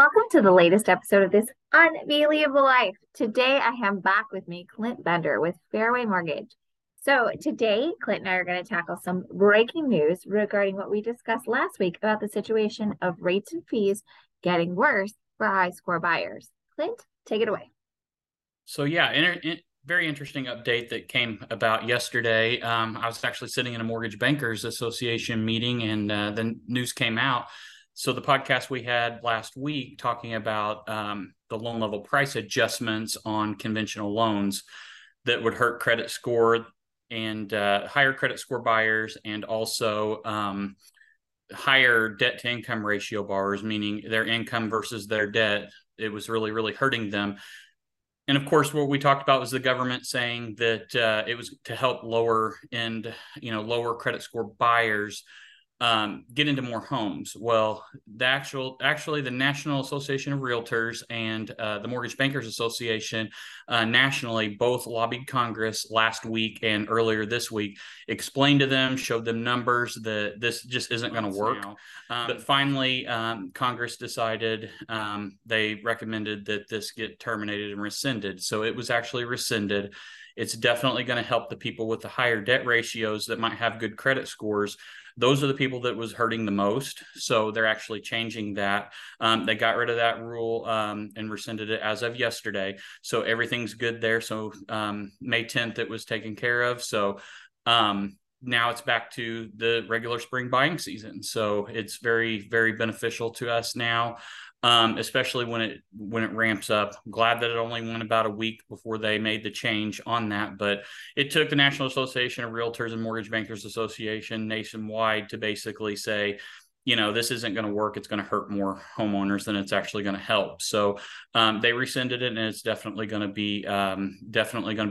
Welcome to the latest episode of This Unbelievable Life. Today, I have back with me Clint Bender with Fairway Mortgage. So today, Clint and I are going to tackle some breaking news regarding what we discussed last week about the situation of rates and fees getting worse for high-score buyers. Clint, take it away. So yeah, very interesting update that came about yesterday. I was actually sitting in a Mortgage Bankers Association meeting and the news came out. So the podcast we had last week talking about the loan level price adjustments on conventional loans that would hurt credit score and higher credit score buyers, and also higher debt to income ratio borrowers, meaning their income versus their debt. It was really, really hurting them. And of course, what we talked about was the government saying that it was to help lower credit score buyers get into more homes. Well, actually the National Association of Realtors and the Mortgage Bankers Association nationally both lobbied Congress last week and earlier this week, explained to them, showed them numbers that this just isn't going to work. But finally, Congress decided they recommended that this get terminated and rescinded. So it was actually rescinded. It's definitely going to help the people with the higher debt ratios that might have good credit scores. Those are the people that was hurting the most. So they're actually changing that. They got rid of that rule and rescinded it as of yesterday. So everything's good there. So May 10th, it was taken care of. So now it's back to the regular spring buying season. So it's very, very beneficial to us now, especially when it ramps up. I'm glad that it only went about a week before they made the change on that. But it took the National Association of Realtors and Mortgage Bankers Association nationwide to basically say, this isn't going to work. It's going to hurt more homeowners than it's actually going to help. So they rescinded it, and it's definitely going to be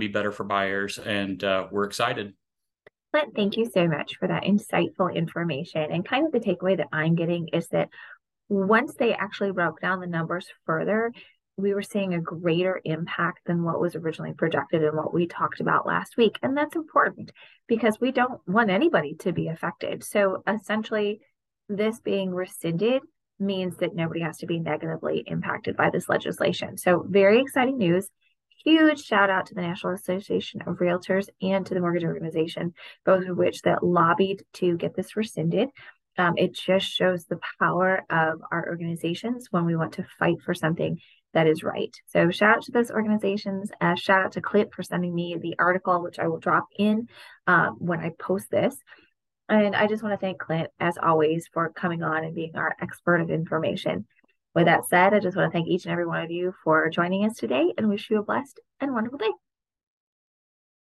better for buyers. And we're excited. Clint, thank you so much for that insightful information. And kind of the takeaway that I'm getting is that once they actually broke down the numbers further, we were seeing a greater impact than what was originally projected and what we talked about last week. And that's important because we don't want anybody to be affected. So essentially, this being rescinded means that nobody has to be negatively impacted by this legislation. So very exciting news. Huge shout out to the National Association of Realtors and to the mortgage organization, both of which that lobbied to get this rescinded. It just shows the power of our organizations when we want to fight for something that is right. So shout out to those organizations. Shout out to Clint for sending me the article, which I will drop in when I post this. And I just want to thank Clint, as always, for coming on and being our expert of information. With that said, I just want to thank each and every one of you for joining us today and wish you a blessed and wonderful day.